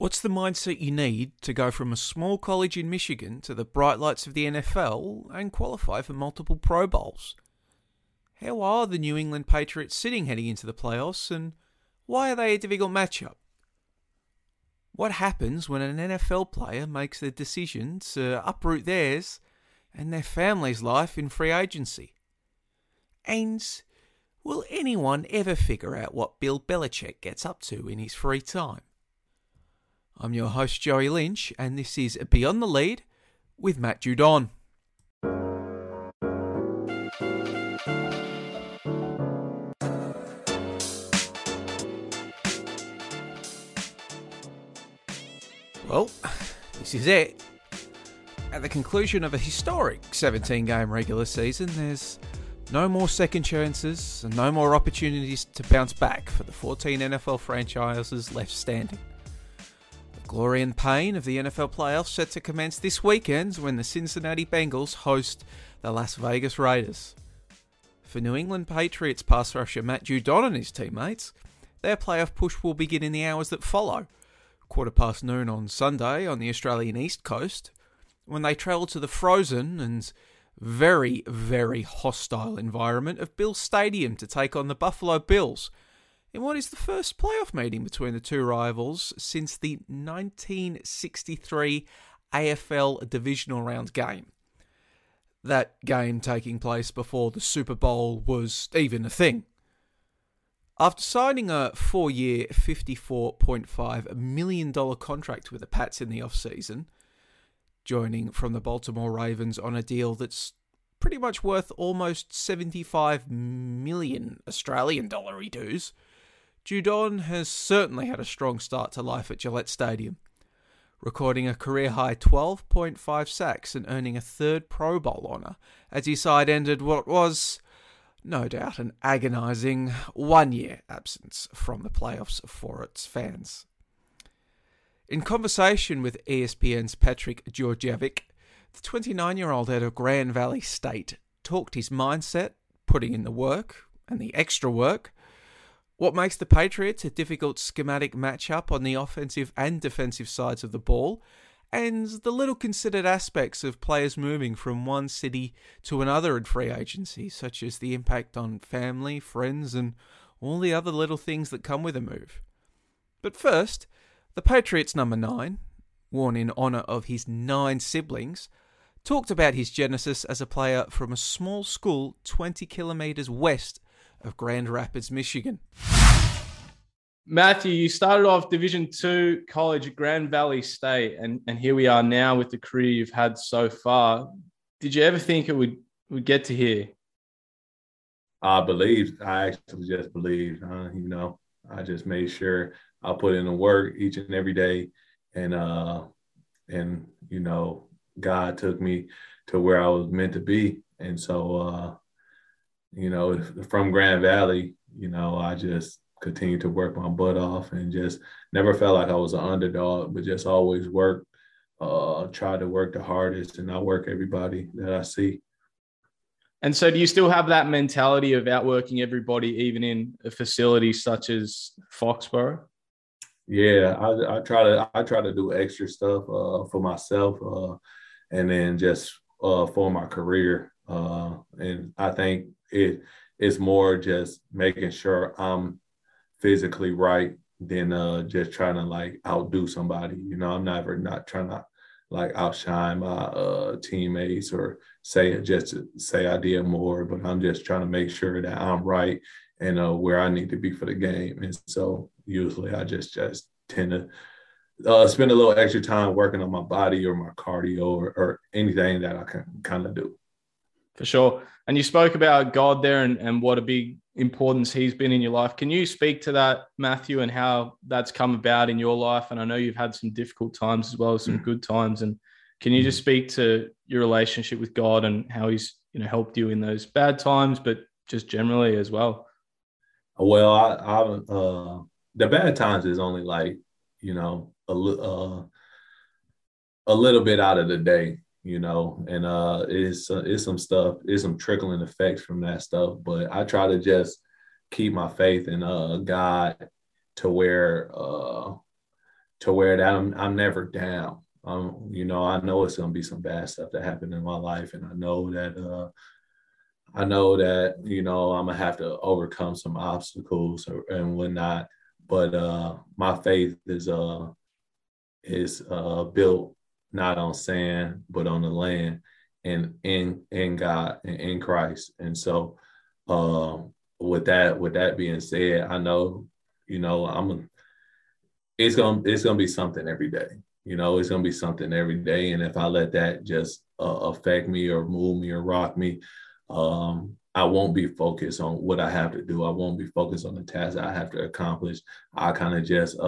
What's the mindset you need to go from a small college in Michigan to the bright lights of the NFL and qualify for multiple Pro Bowls? How are the New England Patriots sitting heading into the playoffs, and why are they a difficult matchup? What happens when an NFL player makes the decision to uproot theirs and their family's life in free agency? And will anyone ever figure out what Bill Belichick gets up to in his free time? I'm your host, Joey Lynch, and this is Beyond the Lead with Matt Judon. Well, this is it. At the conclusion of a historic 17-game regular season, there's no more second chances and no more opportunities to bounce back for the 14 NFL franchises left standing. Glory and pain of the NFL playoffs set to commence this weekend when the Cincinnati Bengals host the Las Vegas Raiders. For New England Patriots pass rusher Matt Judon and his teammates, their playoff push will begin in the hours that follow, 12:15 on Sunday on the Australian East Coast, when they travel to the frozen and very, very hostile environment of Bill Stadium to take on the Buffalo Bills, in what is the first playoff meeting between the two rivals since the 1963 AFL Divisional Round game. That game taking place before the Super Bowl was even a thing. After signing a 4-year, $54.5 million contract with the Pats in the offseason, joining from the Baltimore Ravens on a deal that's pretty much worth almost 75 million Australian dollary dues, Judon has certainly had a strong start to life at Gillette Stadium, recording a career-high 12.5 sacks and earning a third Pro Bowl honour as his side ended what was, no doubt, an agonising one-year absence from the playoffs for its fans. In conversation with ESPN's Patrick Georgievic, the 29-year-old out of Grand Valley State talked his mindset, putting in the work and the extra work, what makes the Patriots a difficult schematic matchup on the offensive and defensive sides of the ball, and the little considered aspects of players moving from one city to another in free agency, such as the impact on family, friends, and all the other little things that come with a move. But first, the Patriots number 9, worn in honour of his 9 siblings, talked about his genesis as a player from a small school 20 kilometres west of Grand Rapids, Michigan. Matthew, you started off Division II college at Grand Valley State, and here we are now with the career you've had so far. Did you ever think it would get to here? I actually just believed. I just made sure I put in the work each and every day, and God took me to where I was meant to be, and so. From Grand Valley, I just continued to work my butt off and just never felt like I was an underdog, but just always worked, tried to work the hardest and outwork everybody that I see. And so do you still have that mentality of outworking everybody, even in a facility such as Foxborough? Yeah, I try to do extra stuff for myself and then just for my career. And I think it's more just making sure I'm physically right than just trying to outdo somebody. I'm not trying to outshine my teammates or say I did more, but I'm just trying to make sure that I'm right and where I need to be for the game. And so usually I just tend to spend a little extra time working on my body or my cardio or anything that I can kind of do. For sure. And you spoke about God there and what a big importance he's been in your life. Can you speak to that, Matthew, and how that's come about in your life? And I know you've had some difficult times as well as some good times. And can you just speak to your relationship with God and how he's, helped you in those bad times, but just generally as well? Well, I the bad times is only a little bit out of the day. And it's some stuff, it's some trickling effects from that stuff. But I try to just keep my faith in God to where to where that I'm never down. You know, I know it's going to be some bad stuff that happened in my life, and I know that, you know, I'm going to have to overcome some obstacles and whatnot. But my faith is built not on sand, but on the land and in God and in Christ. And so with that being said, I know, you know, it's gonna be something every day. You know, it's gonna be something every day. And if I let that just affect me or move me or rock me, I won't be focused on what I have to do. I won't be focused on the tasks I have to accomplish. I kind of just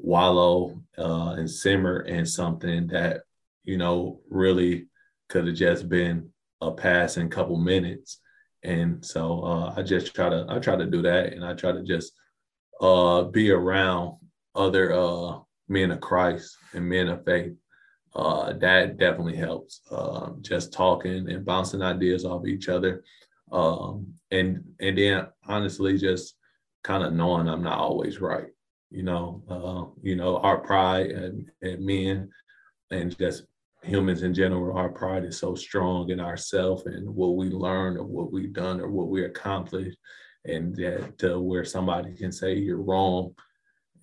wallow and simmer in something that, you know, really could have just been a passing couple minutes. And so I try to do that, and I try to just be around other men of Christ and men of faith. That definitely helps. Just talking and bouncing ideas off each other. And then honestly, just kind of knowing I'm not always right. You know, our pride and men and just humans in general, our pride is so strong in ourselves and what we learned or what we've done or what we accomplished. And that where somebody can say you're wrong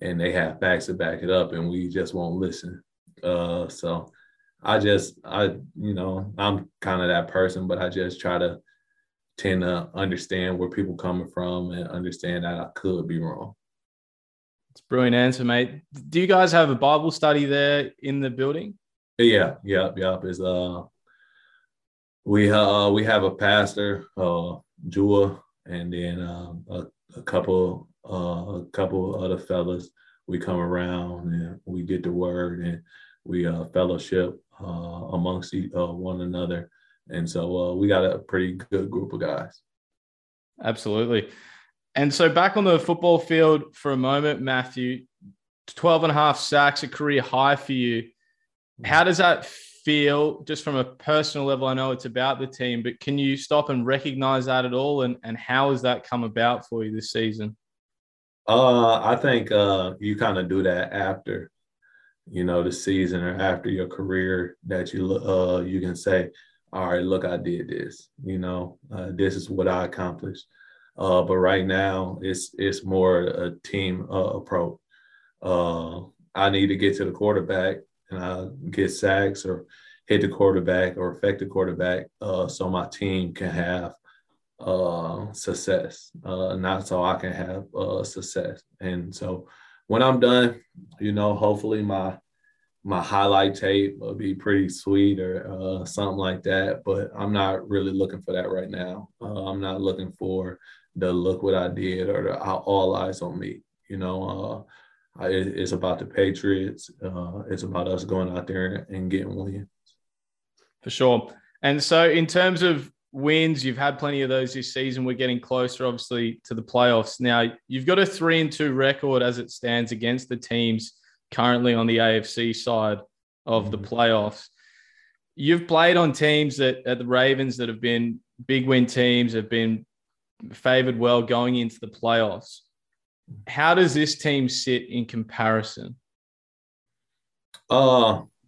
and they have facts to back it up, and we just won't listen. So I'm kind of that person, but I just try to tend to understand where people coming from and understand that I could be wrong. It's a brilliant answer, mate. Do you guys have a Bible study there in the building? Yeah. It's we have a pastor, Jua, and then a couple other fellas. We come around and we get the word and we fellowship amongst one another. And so we got a pretty good group of guys. Absolutely. And so back on the football field for a moment, Matthew, 12.5 sacks, a career high for you. How does that feel just from a personal level? I know it's about the team, but can you stop and recognize that at all? And how has that come about for you this season? I think you kind of do that after, you know, the season or after your career, that you can say, all right, look, I did this, you know, this is what I accomplished. But right now, it's more a team approach. I need to get to the quarterback and I get sacks or hit the quarterback or affect the quarterback so my team can have success, not so I can have success. And so when I'm done, you know, hopefully my highlight tape will be pretty sweet or something like that, but I'm not really looking for that right now. I'm not looking for the look what I did or all eyes on me. You know, it's about the Patriots. It's about us going out there and getting wins. For sure. And so in terms of wins, you've had plenty of those this season. We're getting closer, obviously, to the playoffs. Now, you've got a 3-2 record as it stands against the teams currently on the AFC side of the playoffs. You've played on teams that at the Ravens that have been big win teams, have been favored well going into the playoffs. How does this team sit in comparison?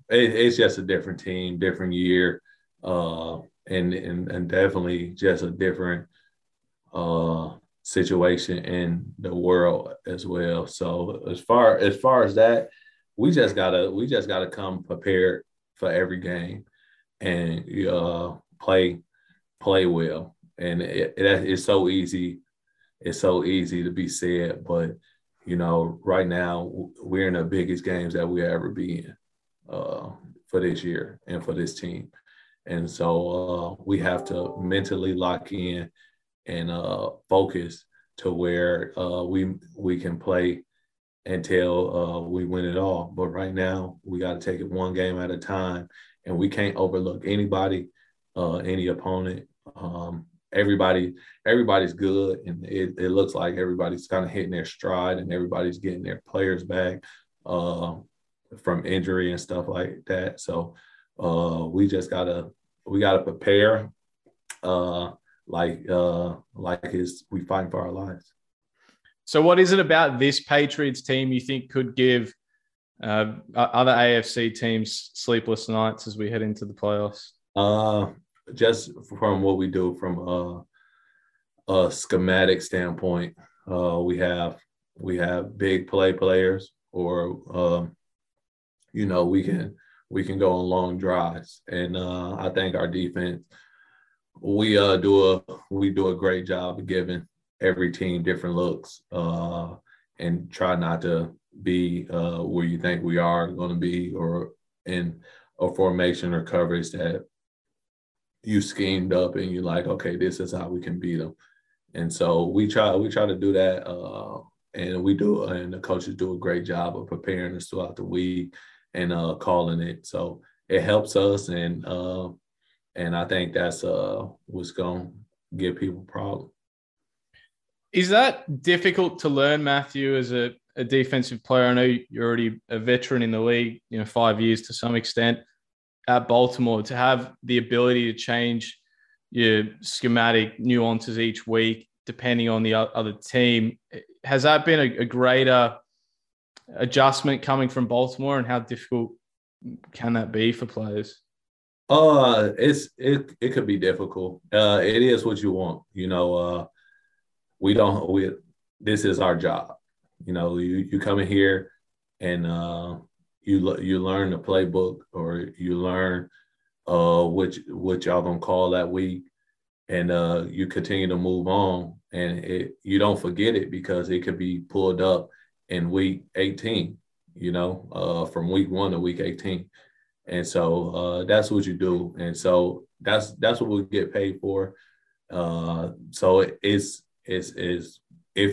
It's just a different team, different year. And definitely just a different situation in the world as well. So as far as that, we just gotta come prepared for every game and play well. And it's so easy to be said, but you know, right now we're in the biggest games that we'll ever be in for this year and for this team. And so we have to mentally lock in and focus to where we can play until we win it all. But right now, we got to take it one game at a time, and we can't overlook anybody, any opponent. Everybody's good, and it looks like everybody's kind of hitting their stride and everybody's getting their players back from injury and stuff like that. So we gotta prepare we fighting for our lives. So what is it about this Patriots team you think could give Other AFC teams, sleepless nights as we head into the playoffs? Just from what we do from a schematic standpoint, we have big play players, or we can go on long drives, and I think our defense, we do a great job of giving every team different looks, and try not to be where you think we are going to be, or in a formation or coverage that you schemed up and you're like, okay, this is how we can beat them. And so we try to do that, and the coaches do a great job of preparing us throughout the week and calling it. So it helps us, and I think that's what's going to give people problems. Is that difficult to learn, Matthew, as a defensive player? I know you're already a veteran in the league, 5 years to some extent at Baltimore, to have the ability to change your schematic nuances each week depending on the other team. Has that been a greater adjustment coming from Baltimore, and how difficult can that be for players? It could be difficult. It is what you want. This is our job. You come in here and you learn the playbook, or you learn what y'all gonna call that week, and you continue to move on, and you don't forget it, because it could be pulled up in week 18, from week 1 to week 18. And so that's what you do. And so that's what we get paid for. So it's if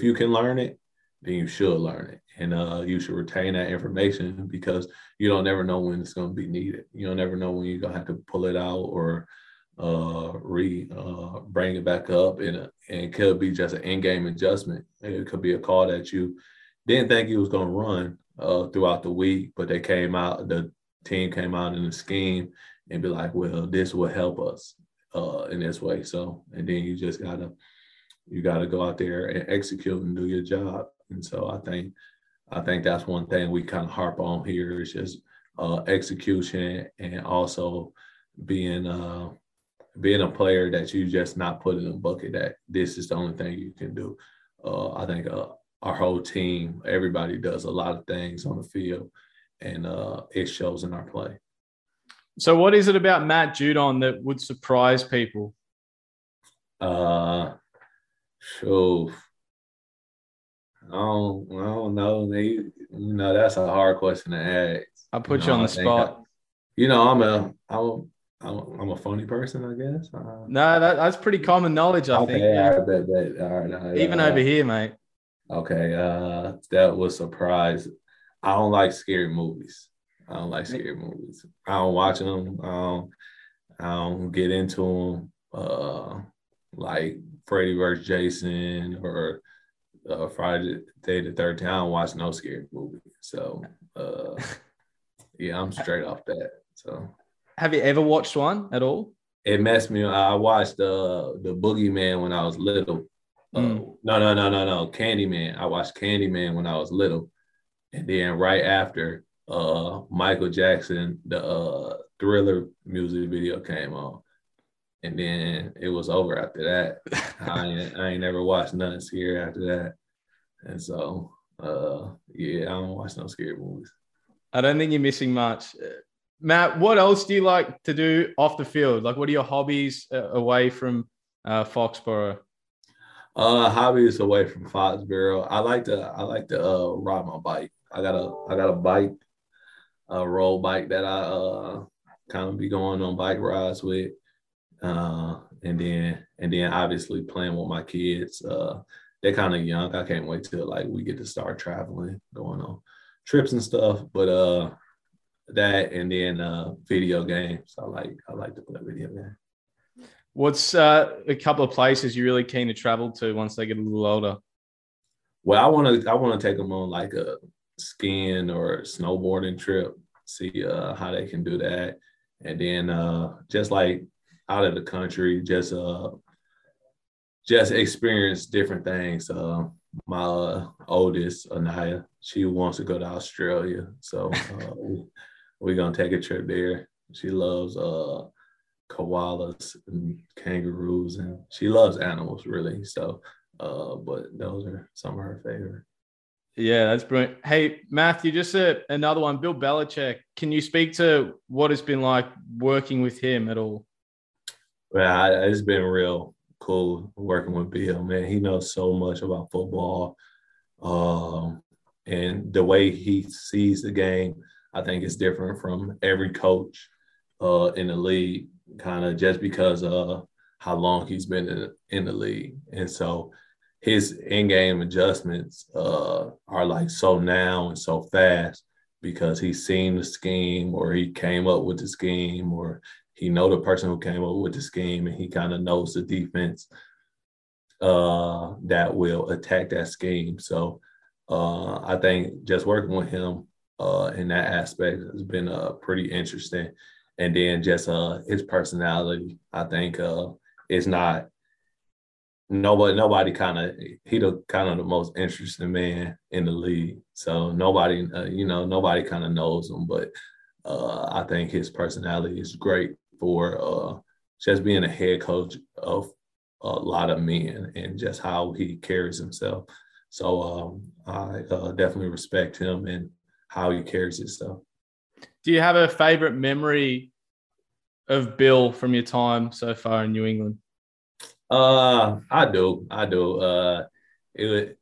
you can learn it, then you should learn it. And you should retain that information, because you don't never know when it's going to be needed. You don't never know when you're going to have to pull it out, or bring it back up. And it could be just an in-game adjustment. It could be a call that you didn't think you was going to run throughout the week, but the team came out in the scheme and be like, well, this will help us in this way. So, and then you just got to go out there and execute and do your job. And so I think that's one thing we kind of harp on here, is just execution, and also being a player that you just not put in a bucket, that this is the only thing you can do. I think our whole team, everybody does a lot of things on the field, and it shows in our play. So what is it about Matt Judon that would surprise people? I don't know. That's a hard question to ask. I'll put you on the spot. I'm a funny person, I guess. No, that's pretty common knowledge, I think. I bet. All right, over here, mate. Okay, that was surprise. I don't like scary movies. I don't watch them. I don't get into them. Like Freddy vs. Jason, or Friday the 13th. I don't watch no scary movie. So, yeah, I'm straight off that. So, have you ever watched one at all? It messed me up. I watched the Boogeyman when I was little. No, Candyman. I watched Candyman when I was little, and then right after Michael Jackson, the Thriller music video came on, and then it was over after that. I ain't never watched nothing scary after that, and so I don't watch no scary movies. I don't think you're missing much, Matt. What else do you like to do off the field? Like, what are your hobbies away from Foxborough? Hobbies away from Foxborough. I like to ride my bike. I got a bike, a road bike that I kind of be going on bike rides with, and then obviously playing with my kids. They're kind of young. I can't wait till we get to start traveling, going on trips and stuff. But that, and then video games. I like to play video games. What's a couple of places you're really keen to travel to once they get a little older? Well, I want to take them on like a skiing or snowboarding trip, see how they can do that. And then just like out of the country, just experience different things. my oldest, Anaya, she wants to go to Australia. So we're going to take a trip there. She loves koalas and kangaroos, and she loves animals, really. So, but those are some of her favorite. Yeah, that's brilliant. Hey, Matthew, just another one. Bill Belichick, can you speak to what it's been like working with him at all? Well, it's been real cool working with Bill, man. He knows so much about football, and the way he sees the game, I think it's different from every coach in the league, kind of just because of how long he's been in the league. And so his in-game adjustments are like so now and so fast because he's seen the scheme, or he came up with the scheme, or he know the person who came up with the scheme, and he kind of knows the defense that will attack that scheme. So I think just working with him in that aspect has been pretty interesting. And then just his personality, I think it's not – nobody kind of – he the kind of the most interesting man in the league. So nobody nobody kind of knows him, but I think his personality is great for just being a head coach of a lot of men and just how he carries himself. So I definitely respect him and how he carries himself. Do you have a favorite memory of Bill from your time so far in New England? I do.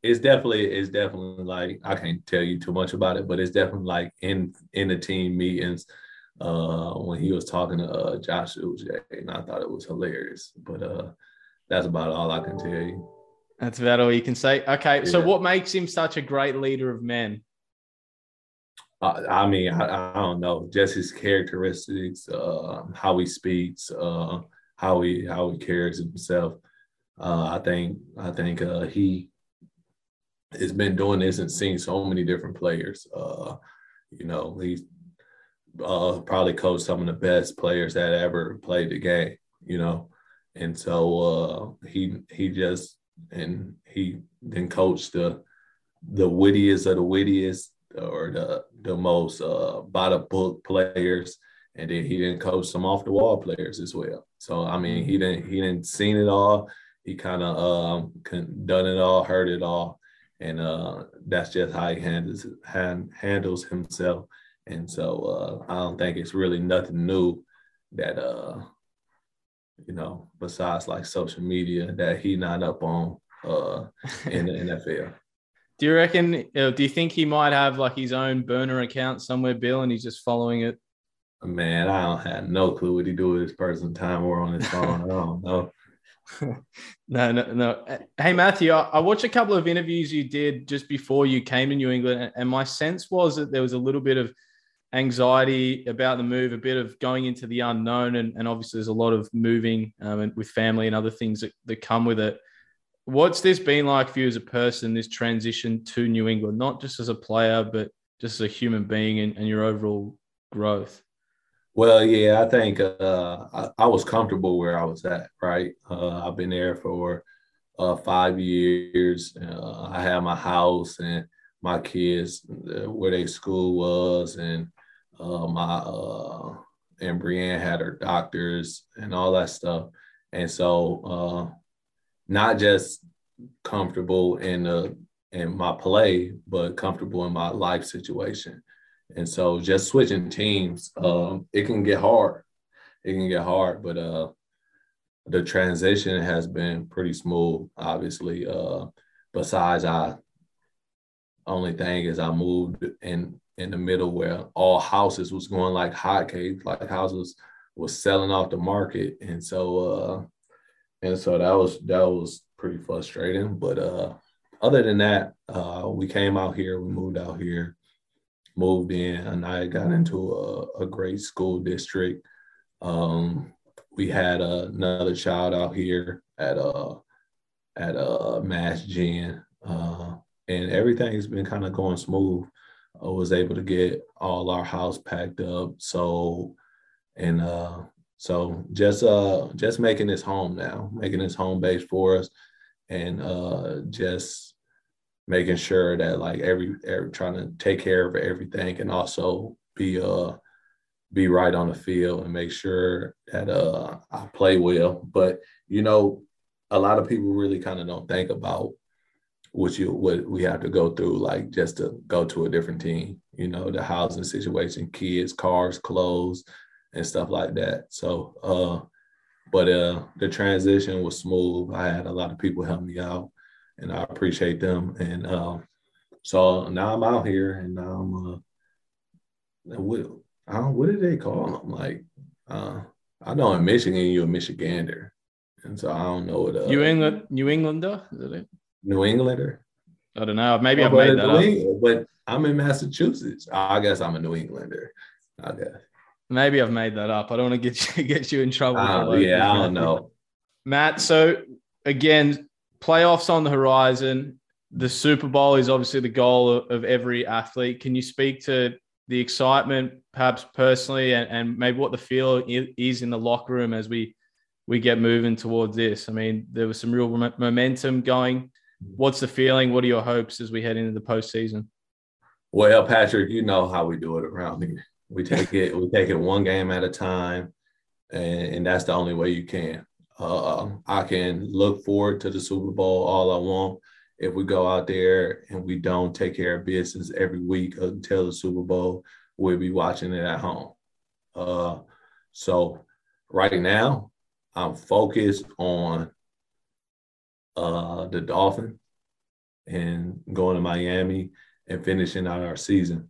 It's definitely like, I can't tell you too much about it, but it's definitely like in the team meetings when he was talking to Josh UJ, and I thought it was hilarious. But that's about all I can tell you. That's about all you can say. Okay, yeah. So what makes him such a great leader of men? I don't know, just his characteristics, how he speaks, how he carries himself. I think he has been doing this and seeing so many different players. He's probably coached some of the best players that ever played the game, and so he then coached the wittiest of the wittiest, or the most by the book players, and then he didn't coach some off the wall players as well. So I mean, he didn't seen it all. He kind of done it all, heard it all, and that's just how he handles himself. And so I don't think it's really nothing new that besides like social media that he not up on in the NFL. Do you reckon? Do you think he might have like his own burner account somewhere, Bill, and he's just following it? Man, I don't have no clue what he do with his personal time or on his phone. I don't know. No. Hey, Matthew, I watched a couple of interviews you did just before you came to New England, and my sense was that there was a little bit of anxiety about the move, a bit of going into the unknown, and obviously there's a lot of moving and with family and other things that come with it. What's this been like for you as a person, this transition to New England, not just as a player, but just as a human being and your overall growth? Well, yeah, I think I was comfortable where I was at, right? I've been there for 5 years. I had my house and my kids, where their school was, and and Brienne had her doctors and all that stuff. And so not just comfortable in my play, but comfortable in my life situation. And so just switching teams, it can get hard. But the transition has been pretty smooth, obviously. Besides, only thing is I moved in the middle where all houses was going like hotcakes, like houses was selling off the market. And so that was pretty frustrating. But other than that, we came out here, we moved out here, moved in, and I got into a great school district. We had another child out here at Mass Gen, and everything's been kind of going smooth. I was able to get all our house packed up, so just making this home now, making this home base for us, and just making sure that like every trying to take care of everything, and also be right on the field and make sure that I play well. But you know, a lot of people really kind of don't think about what we have to go through, like just to go to a different team. You know, the housing situation, kids, cars, clothes, and stuff like that. So, but the transition was smooth. I had a lot of people help me out, and I appreciate them. And so now I'm out here, and now I'm what do they call them? Like, I know in Michigan, you're a Michigander. And so I don't know what New Englander? Is it? New Englander? I don't know. Maybe I've made that up. But I'm in Massachusetts. I guess I'm a New Englander. I guess. Maybe I've made that up. I don't want to get you in trouble. I don't know. Matt, so again, playoffs on the horizon. The Super Bowl is obviously the goal of every athlete. Can you speak to the excitement, perhaps personally, and maybe what the feel is in the locker room as we get moving towards this? I mean, there was some real momentum going. What's the feeling? What are your hopes as we head into the postseason? Well, Patrick, you know how we do it around here. We take it one game at a time, and that's the only way you can. I can look forward to the Super Bowl all I want. If we go out there and we don't take care of business every week until the Super Bowl, we'll be watching it at home. So right now, I'm focused on the Dolphins and going to Miami and finishing out our season.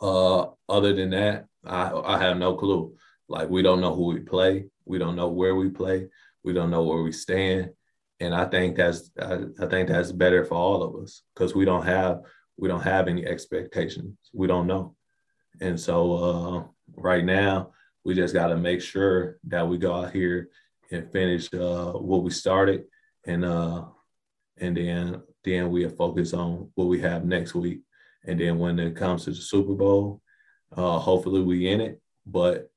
Other than that, I have no clue. Like, we don't know who we play. We don't know where we play. We don't know where we stand. And I think that's better for all of us, because we don't have any expectations. We don't know. And so right now, we just got to make sure that we go out here and finish what we started, and then we'll focus on what we have next week. And then when it comes to the Super Bowl, hopefully we in it. But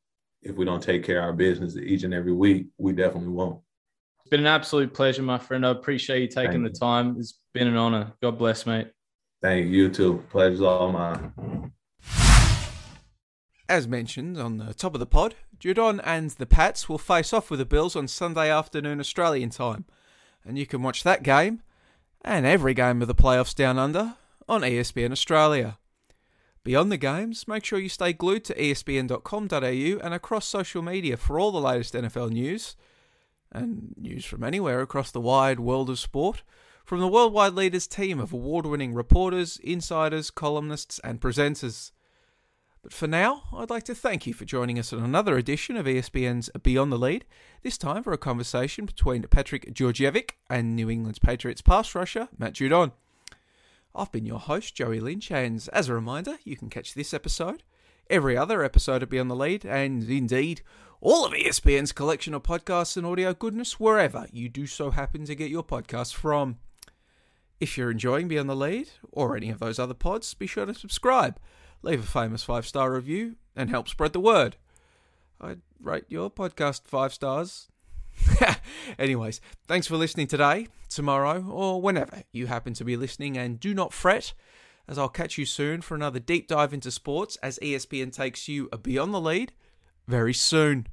if we don't take care of our business each and every week, we definitely won't. It's been an absolute pleasure, my friend. I appreciate you taking the time. It's been an honor. God bless, mate. Thank you. You too. Pleasure's all mine. As mentioned on the top of the pod, Judon and the Pats will face off with the Bills on Sunday afternoon Australian time. And you can watch that game and every game of the playoffs down under on ESPN Australia. Beyond the games, make sure you stay glued to espn.com.au and across social media for all the latest NFL news. And news from anywhere across the wide world of sport, from the worldwide leaders team of award-winning reporters, insiders, columnists and presenters. But for now, I'd like to thank you for joining us on another edition of ESPN's Beyond the Lead, this time for a conversation between Patrick Georgievic and New England Patriots pass rusher Matt Judon. I've been your host, Joey Lynch, and as a reminder, you can catch this episode, every other episode of Beyond the Lead, and indeed all of ESPN's collection of podcasts and audio goodness wherever you do so happen to get your podcasts from. If you're enjoying Beyond the Lead or any of those other pods, be sure to subscribe, leave a famous 5-star review, and help spread the word. I'd rate your podcast 5 stars. Anyways, thanks for listening today, tomorrow, or whenever you happen to be listening, and do not fret, as I'll catch you soon for another deep dive into sports as ESPN takes you beyond the lead very soon.